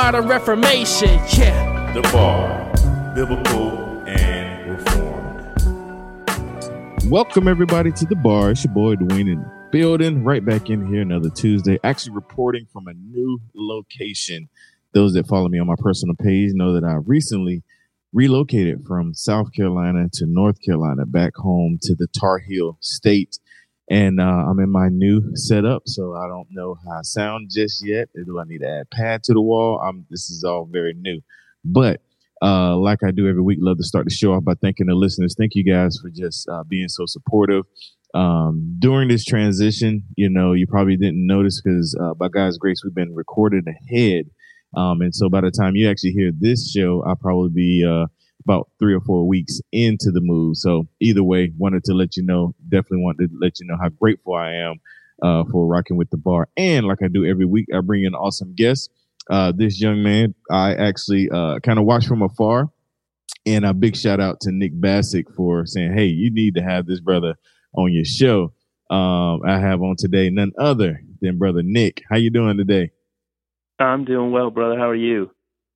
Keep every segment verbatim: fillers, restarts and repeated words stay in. Modern Reformation. Yeah, The Bar, biblical and reformed. Welcome everybody to The Bar. It's your boy Dwayne in the building, right back in here another Tuesday, actually reporting from a new location. Those that follow me on my personal page know that I recently relocated from South Carolina to North Carolina, back home to the Tar Heel State. And uh, I'm in my new setup, so I don't know how I sound just yet. Or do I need to add pad to the wall? I'm, this is all very new. But uh, like I do every week, love to start the show off by thanking the listeners. Thank you guys for just uh, being so supportive. Um, during this transition, you know, you probably didn't notice because uh, by God's grace, we've been recorded ahead. Um, and so by the time you actually hear this show, I'll probably be uh, about three or four weeks into the move. So either way, wanted to let you know, definitely wanted to let you know how grateful I am uh, for rocking with The Bar. And like I do every week, I bring in awesome guests. Uh, this young man, I actually uh, kind of watched from afar. And a big shout out to Nick Bassick for saying, hey, you need to have this brother on your show. Um, I have on today none other than Brother Nick. How you doing today? I'm doing well, brother. How are you?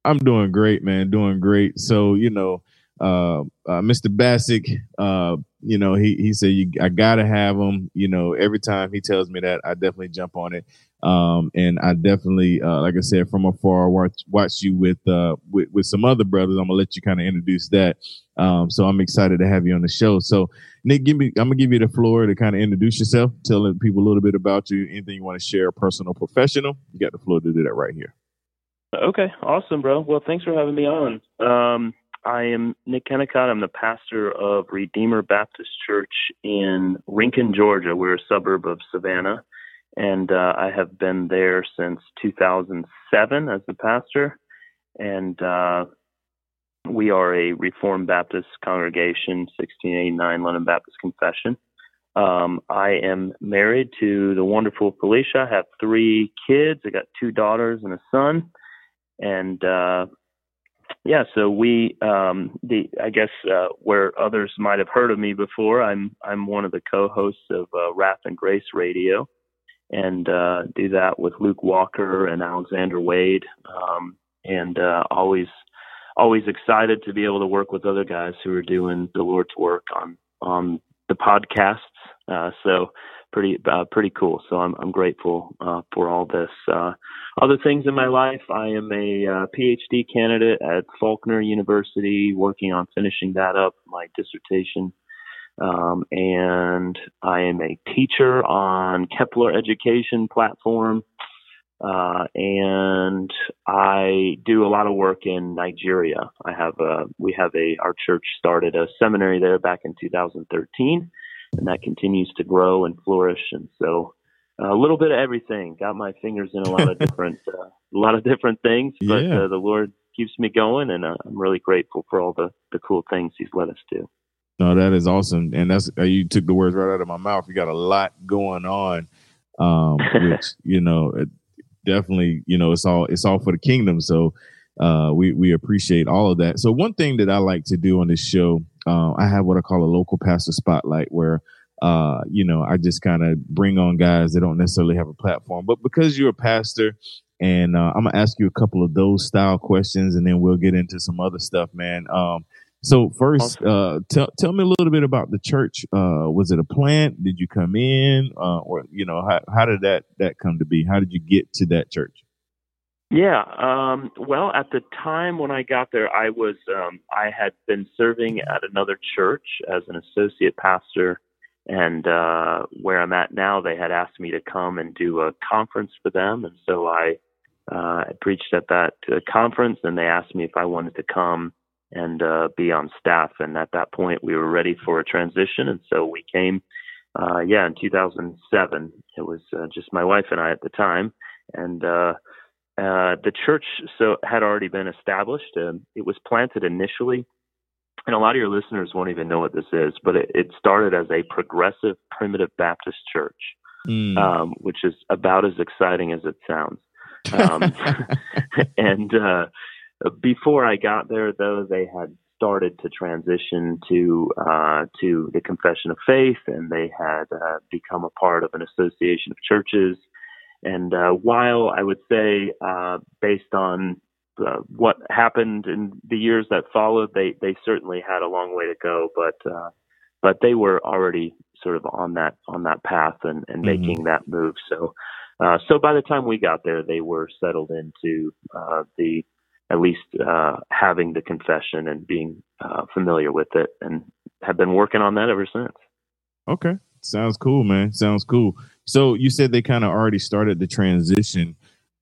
I'm doing great, man. Doing great. So, you know, uh, uh, Mister Bassick, uh, you know, he he said, you, I got to have him. You know, every time he tells me that, I definitely jump on it. Um, and I definitely, uh, like I said, from afar, watch, watch you with, uh, with with some other brothers. I'm going to let you kind of introduce that. Um, so I'm excited to have you on the show. So, Nick, give me, I'm going to give you the floor to kind of introduce yourself, tell people a little bit about you, anything you want to share, personal, professional. You got the floor to do that right here. Okay, awesome, bro. Well, thanks for having me on. Um, I am Nick Kennicott. I'm the pastor of Redeemer Baptist Church in Rincon, Georgia. We're a suburb of Savannah, and uh, I have been there since two thousand seven as the pastor, and uh, we are a Reformed Baptist congregation, sixteen eighty-nine London Baptist Confession. Um, I am married to the wonderful Felicia. I have three kids. I got two daughters and a son. And, uh, yeah, so we, um, the, I guess, uh, where others might have heard of me before, I'm, I'm one of the co-hosts of, uh, Wrath and Grace Radio, and, uh, do that with Luke Walker and Alexander Wade. Um, and, uh, always, always excited to be able to work with other guys who are doing the Lord's work on, on the podcasts. Uh, so pretty, uh, pretty cool. So I'm, I'm grateful, uh, for all this, uh, other things in my life. I am a uh, PhD candidate at Faulkner University, working on finishing that up, my dissertation. Um, and I am a teacher on Kepler Education Platform. Uh, and I do a lot of work in Nigeria. I have a, we have a, our church started a seminary there back in two thousand thirteen, and that continues to grow and flourish. And so, Uh, a little bit of everything. Got my fingers in a lot of different, uh, a lot of different things. But yeah. uh, the Lord keeps me going, and uh, I'm really grateful for all the, the cool things He's let us do. No, that is awesome, and that's uh, you took the words right out of my mouth. You got a lot going on, um, which you know, definitely, you know, it's all it's all for the kingdom. So uh, we we appreciate all of that. So one thing that I like to do on this show, uh, I have what I call a local pastor spotlight, where Uh, you know, I just kind of bring on guys that don't necessarily have a platform, but because you're a pastor, and uh, I'm gonna ask you a couple of those style questions, and then we'll get into some other stuff, man. Um, so first, uh, tell tell me a little bit about the church. Uh, was it a plant? Did you come in, uh, or you know, how how did that that come to be? How did you get to that church? Yeah, um, well, at the time when I got there, I was um, I had been serving at another church as an associate pastor. And uh, where I'm at now, they had asked me to come and do a conference for them. And so I uh, preached at that uh, conference, and they asked me if I wanted to come and uh, be on staff. And at that point, we were ready for a transition. And so we came, uh, yeah, in two thousand seven. It was uh, just my wife and I at the time. And uh, uh, the church so had already been established. Um, it was planted initially, and a lot of your listeners won't even know what this is, but it, it started as a progressive primitive Baptist church, mm. um, which is about as exciting as it sounds. Um, and uh, before I got there, though, they had started to transition to uh, to the Confession of Faith, and they had uh, become a part of an association of churches. And uh, while I would say, uh, based on Uh, what happened in the years that followed, they they certainly had a long way to go, but uh, but they were already sort of on that on that path and, and mm-hmm. making that move. So uh, so by the time we got there, they were settled into uh, the at least uh, having the confession and being uh, familiar with it, and have been working on that ever since. Okay, sounds cool, man. Sounds cool. So you said they kind of already started the transition.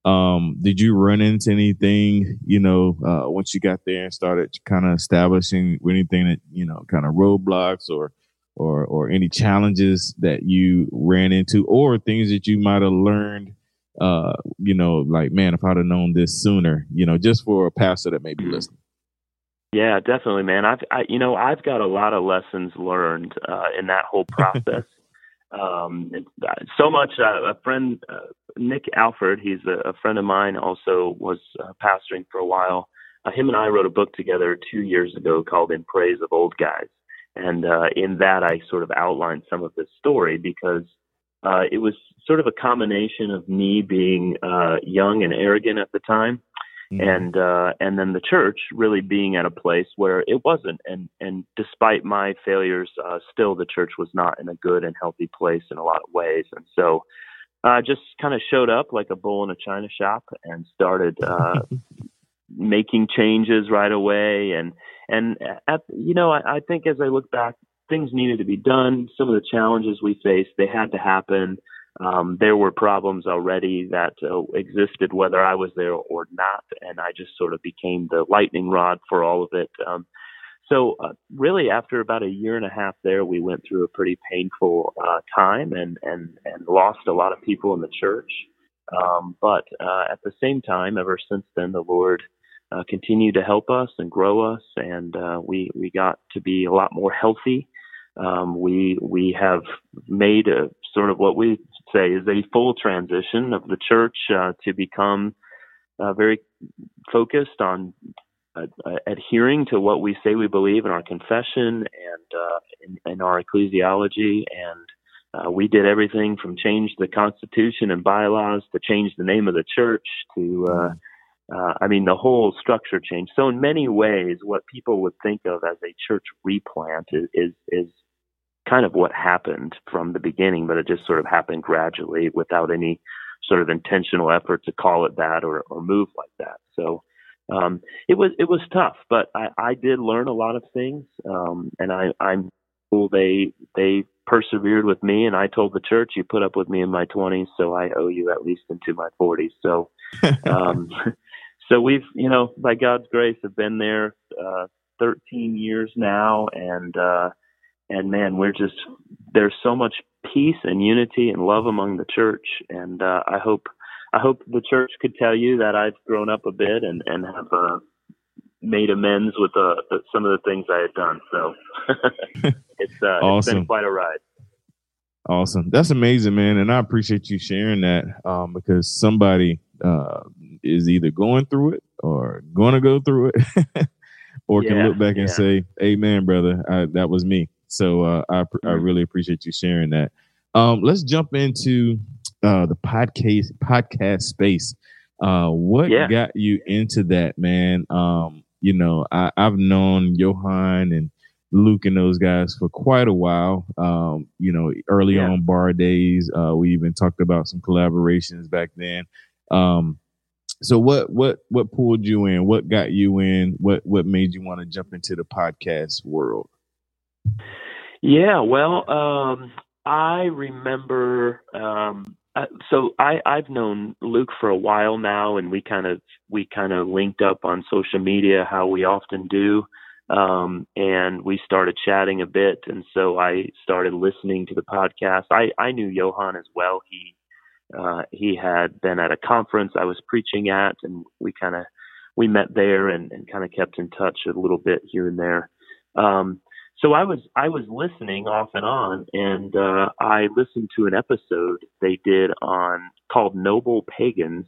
Um, did you run into anything, you know, uh, once you got there and started kind of establishing anything that, you know, kind of roadblocks or, or, or any challenges that you ran into, or things that you might have learned, uh, you know, like, man, if I'd have known this sooner, you know, just for a pastor that may be listening? Yeah, definitely, man. I've, I, you know, I've got a lot of lessons learned, uh, in that whole process. Um, so much, uh, a friend, uh, Nick Alford, he's a, a friend of mine, also was uh, pastoring for a while. Uh, him and I wrote a book together two years ago called In Praise of Old Guys. And uh, in that, I sort of outlined some of this story because uh, it was sort of a combination of me being uh, young and arrogant at the time. Mm-hmm. And uh, and then the church really being at a place where it wasn't. And, and despite my failures, uh, still the church was not in a good and healthy place in a lot of ways. And so I uh, just kind of showed up like a bull in a china shop and started uh, making changes right away. And, and at, you know, I, I think as I look back, things needed to be done. Some of the challenges we faced, they had to happen. Um, there were problems already that uh, existed, whether I was there or not, and I just sort of became the lightning rod for all of it. Um, so uh, really, after about a year and a half there, we went through a pretty painful uh, time and, and, and lost a lot of people in the church. Um, but uh, at the same time, ever since then, the Lord uh, continued to help us and grow us, and uh, we, we got to be a lot more healthy. Um, we we have made a sort of what we say is a full transition of the church uh, to become uh, very focused on uh, uh, adhering to what we say we believe in our confession and uh, in, in our ecclesiology. And uh, we did everything from change the Constitution and bylaws to change the name of the church to, uh, uh, I mean, the whole structure changed. So in many ways, what people would think of as a church replant is is, is kind of what happened from the beginning, but it just sort of happened gradually without any sort of intentional effort to call it that or, or move like that. So um, it was it was tough, but I, I did learn a lot of things, um, and I, I'm cool. They they persevered with me, and I told the church, "You put up with me in my twenties, so I owe you at least into my forties." So, um, so we've, you know, by God's grace, have been there uh, thirteen years now, and. Uh, And man, we're just, there's so much peace and unity and love among the church. And uh, I hope, I hope the church could tell you that I've grown up a bit and, and have uh, made amends with uh, some of the things I had done. So it's, uh, awesome. It's been quite a ride. Awesome. That's amazing, man. And I appreciate you sharing that um, because somebody uh, is either going through it or going to go through it or yeah, can look back yeah. and say, amen, brother, I, that was me. So uh, I I really appreciate you sharing that. Um, let's jump into uh, the podcast podcast space. Uh, what yeah. got you into that, man? Um, you know, I, I've known Johan and Luke and those guys for quite a while. Um, you know, early yeah. on Bar Days, uh, we even talked about some collaborations back then. Um, so what what what pulled you in? What got you in? What what made you want to jump into the podcast world? Yeah, well, um, I remember, um, uh, so I, I've known Luke for a while now, and we kind of, we kind of linked up on social media, how we often do. Um, and we started chatting a bit. And so I started listening to the podcast. I, I knew Johan as well. He, Uh, he had been at a conference I was preaching at, and we kind of we met there and, and kind of kept in touch a little bit here and there. Um, so I was I was listening off and on, and uh, I listened to an episode they did on called Noble Pagans,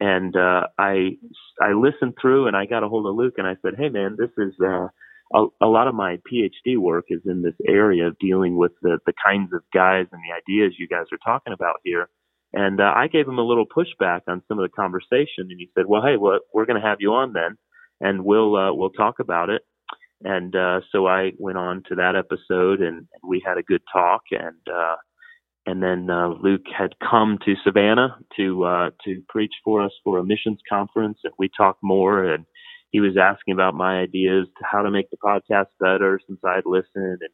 and uh, I I listened through, and I got a hold of Luke, and I said, "Hey man, this is uh, a, a lot of my PhD work is in this area of dealing with the the kinds of guys and the ideas you guys are talking about here." And uh, I gave him a little pushback on some of the conversation, and he said, "Well, hey, well, we're going to have you on then, and we'll uh, we'll talk about it." And uh, so I went on to that episode, and we had a good talk. And uh, and then uh, Luke had come to Savannah to uh, to preach for us for a missions conference, and we talked more. And he was asking about my ideas to how to make the podcast better since I'd listened. And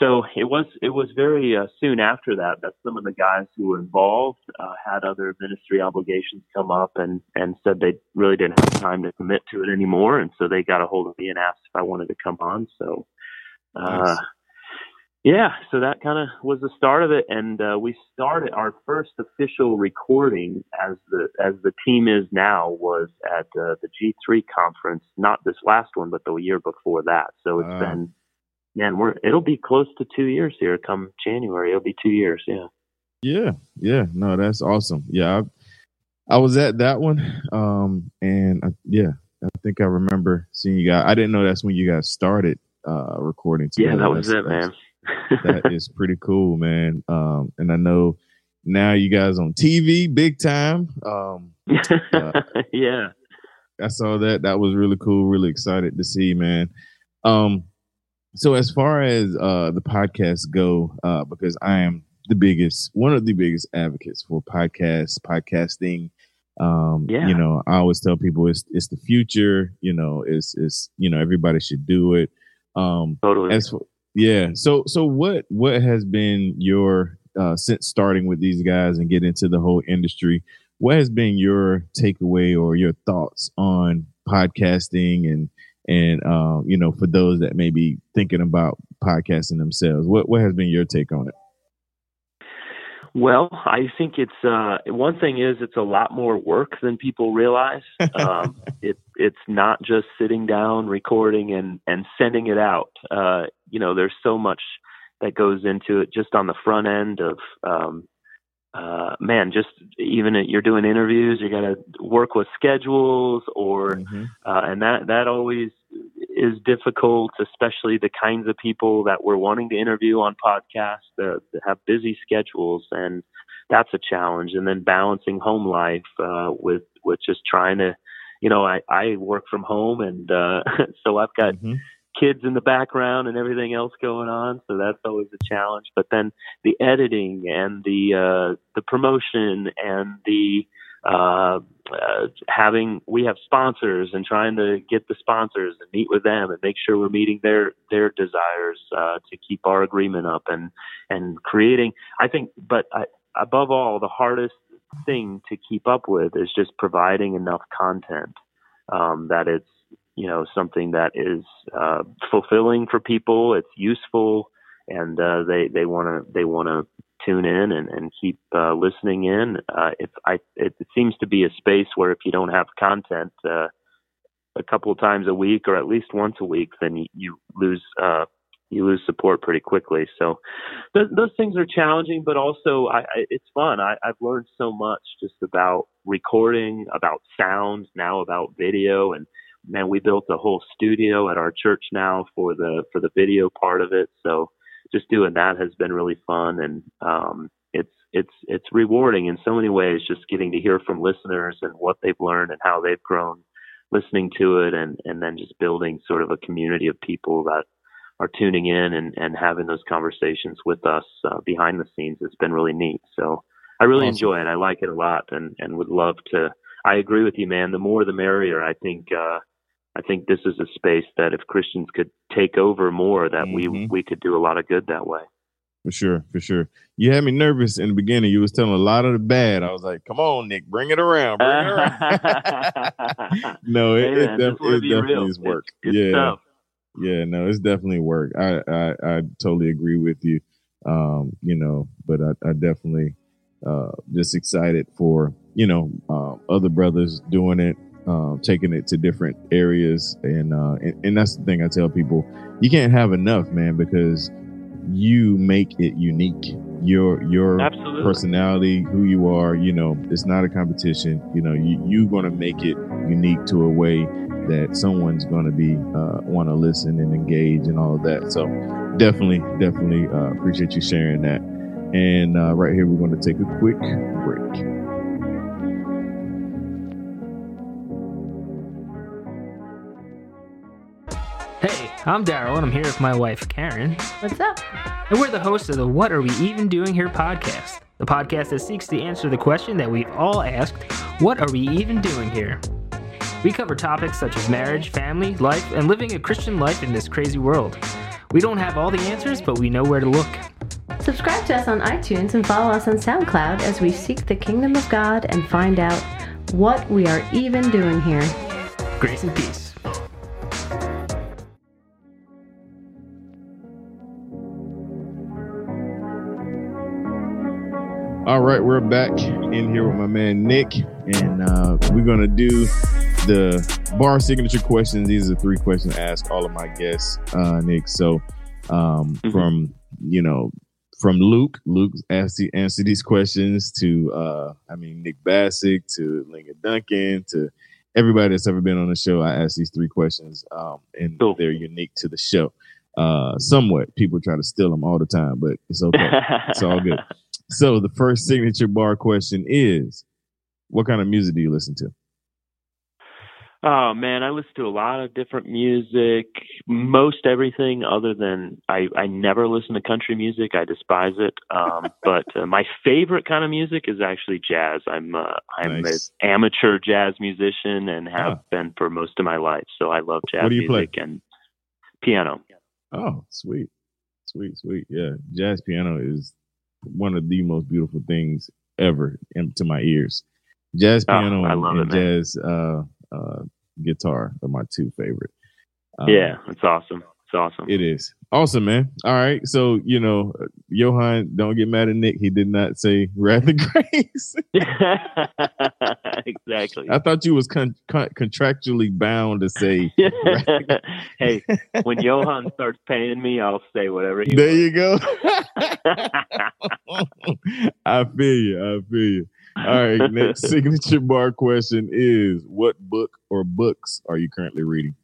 So it was it was very uh, soon after that that some of the guys who were involved uh, had other ministry obligations come up and, and said they really didn't have time to commit to it anymore, and so they got a hold of me and asked if I wanted to come on. So, uh, nice. yeah, so that kind of was the start of it, and uh, we started our first official recording as the as the team is now was at uh, the G three conference, not this last one, but the year before that. So it's uh. been. Man, we're it'll be close to two years here. Come January, it'll be two years. Yeah, yeah, yeah. No, that's awesome. Yeah, I, I was at that one, um, and I, yeah, I think I remember seeing you guys. I didn't know that's when you guys started uh, recording together. Yeah, that was that's, it, man. That is pretty cool, man. Um, and I know now you guys on T V big time. Um, uh, yeah, I saw that. That was really cool. Really excited to see, man. Um. So as far as uh, the podcasts go, uh, because I am the biggest, one of the biggest advocates for podcasts, podcasting. Um, yeah. You know, I always tell people it's it's the future. You know, it's it's you know everybody should do it. Um, totally. As for, yeah. So so what what has been your uh, since starting with these guys and getting into the whole industry? What has been your takeaway or your thoughts on podcasting and And, uh, you know, for those that may be thinking about podcasting themselves, what, what has been your take on it? Well, I think it's uh, one thing is it's a lot more work than people realize. um, it, it's not just sitting down, recording and, and sending it out. Uh, you know, there's so much that goes into it just on the front end of um, Uh, man, just even if you're doing interviews, you got to work with schedules or, mm-hmm. uh, and that, that always is difficult, especially the kinds of people that we're wanting to interview on podcasts that, that have busy schedules. And that's a challenge. And then balancing home life, uh, with, with just trying to, you know, I, I work from home and, uh, so I've got, mm-hmm. kids in the background and everything else going on. So that's always a challenge. But then the editing and the, uh, the promotion and the, uh, uh, having, we have sponsors and trying to get the sponsors and meet with them and make sure we're meeting their, their desires, uh, to keep our agreement up and, and creating, I think, but I, above all, the hardest thing to keep up with is just providing enough content, um, that it's, you know, something that is uh, fulfilling for people. It's useful, and uh, they they want to they want to tune in and, and keep uh, listening in. Uh, if I, it seems to be a space where if you don't have content uh, a couple of times a week or at least once a week, then you, you lose uh, you lose support pretty quickly. So th- those things are challenging, but also I, I, it's fun. I, I've learned so much just about recording, about sound, now about video, and man, we built a whole studio at our church now for the for the video part of it. So just doing that has been really fun, and um, it's it's it's rewarding in so many ways. Just getting to hear from listeners and what they've learned and how they've grown, listening to it, and and then just building sort of a community of people that are tuning in and and having those conversations with us uh, behind the scenes. It's been really neat. So I really awesome. enjoy it. I like it a lot, and and would love to. I agree with you, man. The more the merrier. I think. Uh, I think this is a space that if Christians could take over more, that mm-hmm. we we could do a lot of good that way. For sure, for sure. You had me nervous in the beginning. You was telling a lot of the bad. I was like, "Come on, Nick, bring it around, bring it around." no, it, it, def- it definitely is work. It's, it's yeah, tough. yeah, no, it's definitely work. I, I I totally agree with you. Um, you know, but I, I definitely uh, just excited for, you know, uh, other brothers doing it, uh, taking it to different areas. And, uh, and, and that's the thing I tell people, you can't have enough, man, because you make it unique. Your your Absolutely. Personality, who you are, you know, it's not a competition. You know, you, you're going to make it unique to a way that someone's going to be uh, want to listen and engage and all of that. So definitely, definitely uh, appreciate you sharing that. And uh, right here, we're going to take a quick break. Hey, I'm Daryl, and I'm here with my wife, Karen. What's up? And we're the hosts of the What Are We Even Doing Here podcast, the podcast that seeks to answer the question that we've all asked, what are we even doing here? We cover topics such as marriage, family, life, and living a Christian life in this crazy world. We don't have all the answers, but we know where to look. Subscribe to us on iTunes and follow us on SoundCloud as we seek the kingdom of God and find out what we are even doing here. Grace and peace. All right, we're back in here with my man Nick, and uh, we're going to do the bar signature questions. These are three questions asked all of my guests, uh, Nick. So um, mm-hmm. from, you know, from Luke, Luke asked the, answered these questions to, uh, I mean, Nick Bassick, to Lincoln Duncan, to everybody that's ever been on the show. I asked these three questions, um, and cool. They're unique to the show. Uh, somewhat. People try to steal them all the time, but it's okay. It's all good. So the first signature bar question is, what kind of music do you listen to? Oh, man, I listen to a lot of different music, most everything other than I, I never listen to country music. I despise it. Um, but uh, my favorite kind of music is actually jazz. I'm uh, I'm nice. An amateur jazz musician and have ah. been for most of my life. So I love jazz music play? And piano. Oh, sweet. Sweet, sweet. Yeah. Jazz piano is one of the most beautiful things ever to my ears. Jazz piano oh, and, and it, jazz uh, uh, guitar are my two favorite. Um, yeah, it's awesome. It's awesome. It is. Awesome, man. All right. So, you know, Johan, don't get mad at Nick. He did not say Wrath and Grace. Exactly. I thought you was con- con- contractually bound to say Wrath and Grace. Hey, when Johan starts paying me, I'll say whatever he There wants. You go. I feel you. I feel you. All right. Next signature bar question is, what book or books are you currently reading?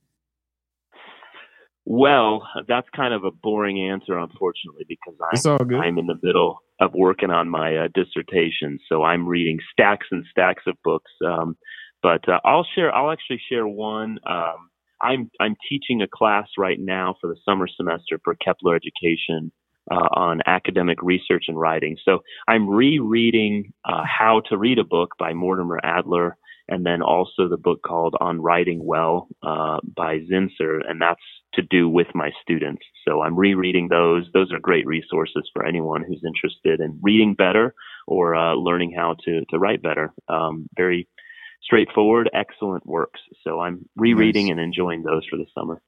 Well, that's kind of a boring answer, unfortunately, because I'm, I'm in the middle of working on my uh, dissertation. So I'm reading stacks and stacks of books. Um, but uh, I'll share. I'll actually share one. Um, I'm I'm teaching a class right now for the summer semester for Kepler Education uh, on academic research and writing. So I'm rereading uh, How to Read a Book by Mortimer Adler, and then also the book called On Writing Well uh, by Zinser, and that's to do with my students. So I'm rereading those. Those are great resources for anyone who's interested in reading better or uh, learning how to, to write better. Um, very straightforward, excellent works. So I'm rereading nice. And enjoying those for the summer.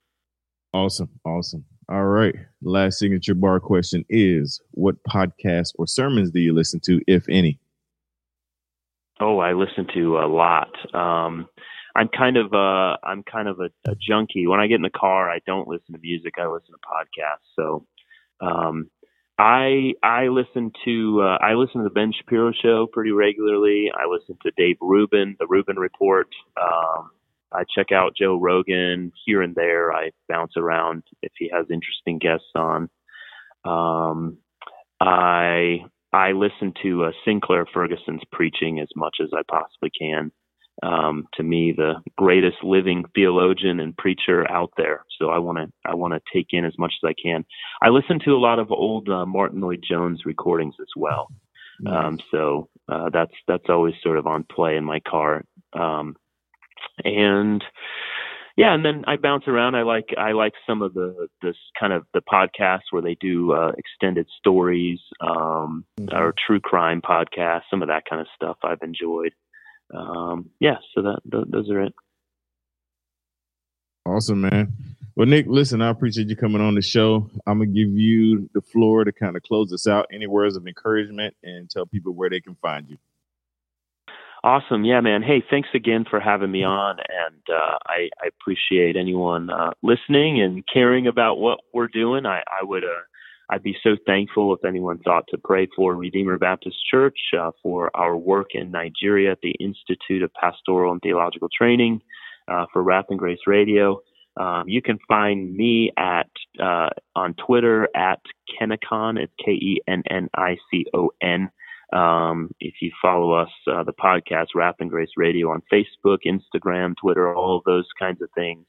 Awesome. Awesome. All right. Last signature bar question is, what podcasts or sermons do you listen to, if any? Oh, I listen to a lot. Um, I'm kind of a, I'm kind of a, a junkie. When I get in the car, I don't listen to music. I listen to podcasts. So um, I I listen to uh, I listen to the Ben Shapiro show pretty regularly. I listen to Dave Rubin, the Rubin Report. Um, I check out Joe Rogan here and there. I bounce around if he has interesting guests on. Um, I. I listen to uh, Sinclair Ferguson's preaching as much as I possibly can. Um, to me, the greatest living theologian and preacher out there. So I want to I want to take in as much as I can. I listen to a lot of old uh, Martyn Lloyd-Jones recordings as well. Um, so uh, that's that's always sort of on play in my car. Um, and yeah, and then I bounce around. I like I like some of the this kind of the podcasts where they do uh, extended stories um, mm-hmm. or true crime podcasts. Some of that kind of stuff I've enjoyed. Um, yeah, so that th- those are it. Awesome, man. Well, Nick, listen, I appreciate you coming on the show. I'm going to give you the floor to kind of close us out. Any words of encouragement and tell people where they can find you. Awesome. Yeah, man. Hey, thanks again for having me on. And uh, I, I appreciate anyone uh, listening and caring about what we're doing. I, I would uh, I'd be so thankful if anyone thought to pray for Redeemer Baptist Church, uh, for our work in Nigeria at the Institute of Pastoral and Theological Training, uh, for Wrath and Grace Radio. Um, you can find me at uh, on Twitter at Kennicon. It's K E N N I C O N. Um, if you follow us, uh, the podcast, Wrath and Grace Radio, on Facebook, Instagram, Twitter, all of those kinds of things.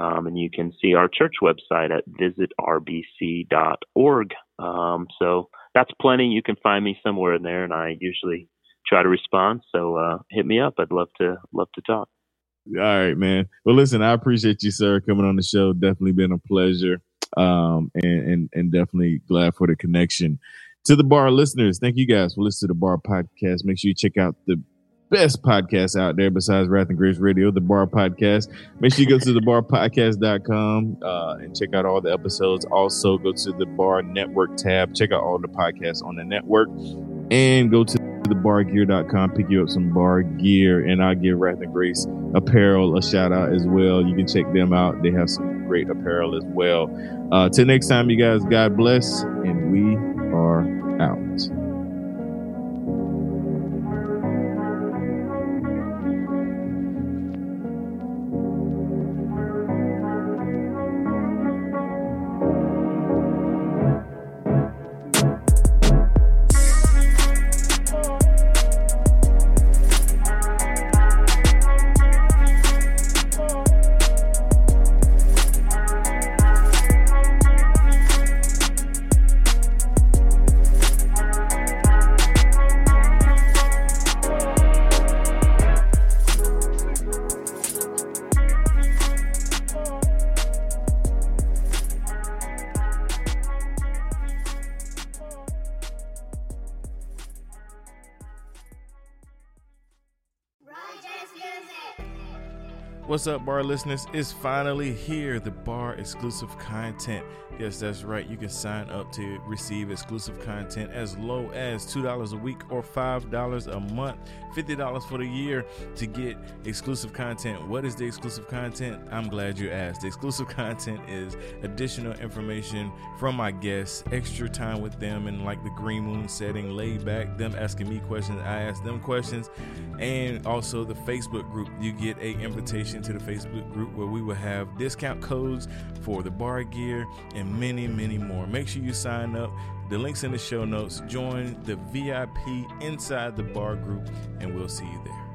Um, and you can see our church website at visit r b c dot org. Um, so that's plenty. You can find me somewhere in there, and I usually try to respond. So uh, hit me up. I'd love to love to talk. All right, man. Well, listen, I appreciate you, sir, coming on the show. Definitely been a pleasure, um, and, and, and definitely glad for the connection. To the Bar listeners, thank you guys for listening to The Bar Podcast. Make sure you check out the best podcast out there besides Wrath and Grace Radio, The Bar Podcast. Make sure you go to the bar podcast dot com uh, and check out all the episodes. Also, go to the Bar Network tab. Check out all the podcasts on the network. And go to the bar gear dot com, pick you up some bar gear, and I'll give Wrath and Grace Apparel a shout out as well. You can check them out. They have some great apparel as well. Uh, till next time, you guys, God bless, and we are out. What's up, bar listeners? It's finally here, the bar exclusive content. Yes, that's right. You can sign up to receive exclusive content as low as two dollars a week or five dollars a month, fifty dollars for the year to get exclusive content. What is the exclusive content? I'm glad you asked. The exclusive content is additional information from my guests, extra time with them in like the green moon setting, laid back, them asking me questions, I ask them questions, and also the Facebook group. You get an invitation to the Facebook group where we will have discount codes for the bar gear and many, many more. Make sure you sign up. The link's in the show notes. Join the V I P Inside the Bar group, and we'll see you there.